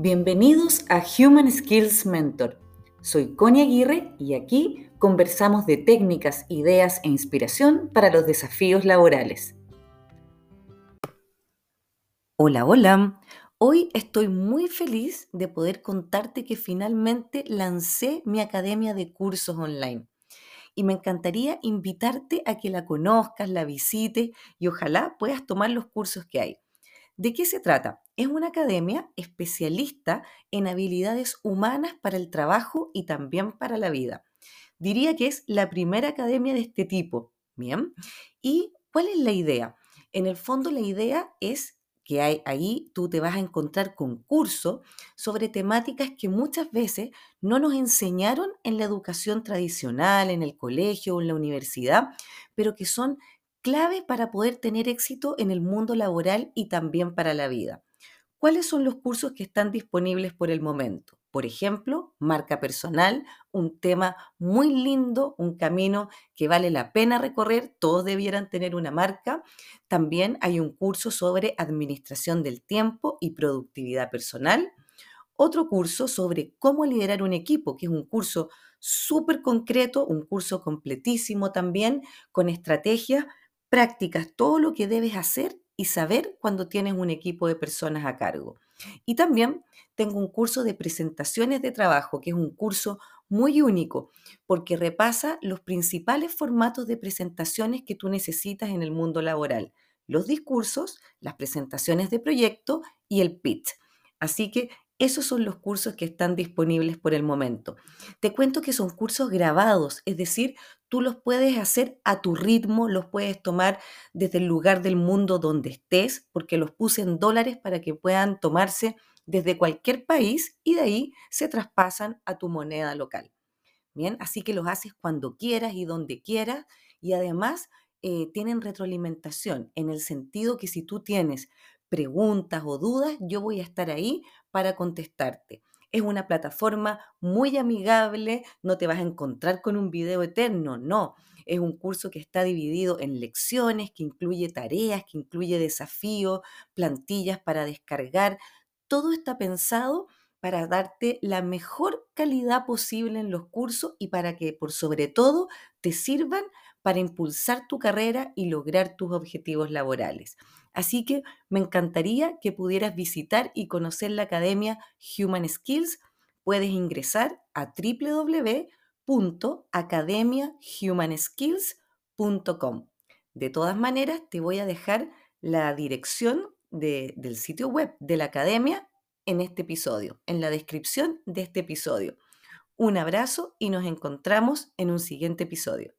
Bienvenidos a Human Skills Mentor. Soy Connie Aguirre y aquí conversamos de técnicas, ideas e inspiración para los desafíos laborales. Hola, hola. Hoy estoy muy feliz de poder contarte que finalmente lancé mi academia de cursos online. Y me encantaría invitarte a que la conozcas, la visites y ojalá puedas tomar los cursos que hay. ¿De qué se trata? Es una academia especialista en habilidades humanas para el trabajo y también para la vida. Diría que es la primera academia de este tipo. ¿Bien? ¿Y cuál es la idea? En el fondo la idea es que ahí tú te vas a encontrar con cursos sobre temáticas que muchas veces no nos enseñaron en la educación tradicional, en el colegio o en la universidad, pero que son clave para poder tener éxito en el mundo laboral y también para la vida. ¿Cuáles son los cursos que están disponibles por el momento? Por ejemplo, Marca Personal, un tema muy lindo, un camino que vale la pena recorrer, todos debieran tener una marca. También hay un curso sobre Administración del tiempo y productividad personal. Otro curso sobre cómo liderar un equipo, que es un curso súper concreto, un curso completísimo también, con estrategias, prácticas, todo lo que debes hacer y saber cuando tienes un equipo de personas a cargo. Y también tengo un curso de presentaciones de trabajo, que es un curso muy único, porque repasa los principales formatos de presentaciones que tú necesitas en el mundo laboral: los discursos, las presentaciones de proyecto y el pitch. Así que esos son los cursos que están disponibles por el momento. Te cuento que son cursos grabados, es decir, tú los puedes hacer a tu ritmo, los puedes tomar desde el lugar del mundo donde estés, porque los puse en dólares para que puedan tomarse desde cualquier país y de ahí se traspasan a tu moneda local. Bien, así que los haces cuando quieras y donde quieras y además tienen retroalimentación en el sentido que si tú tienes preguntas o dudas, yo voy a estar ahí para contestarte. Es una plataforma muy amigable, no te vas a encontrar con un video eterno, no. Es un curso que está dividido en lecciones, que incluye tareas, que incluye desafíos, plantillas para descargar. Todo está pensado para darte la mejor calidad posible en los cursos y para que, por sobre todo, te sirvan para impulsar tu carrera y lograr tus objetivos laborales. Así que me encantaría que pudieras visitar y conocer la Academia Human Skills. Puedes ingresar a www.academiahumanskills.com. De todas maneras, te voy a dejar la dirección del sitio web de la Academia en este episodio, en la descripción de este episodio. Un abrazo y nos encontramos en un siguiente episodio.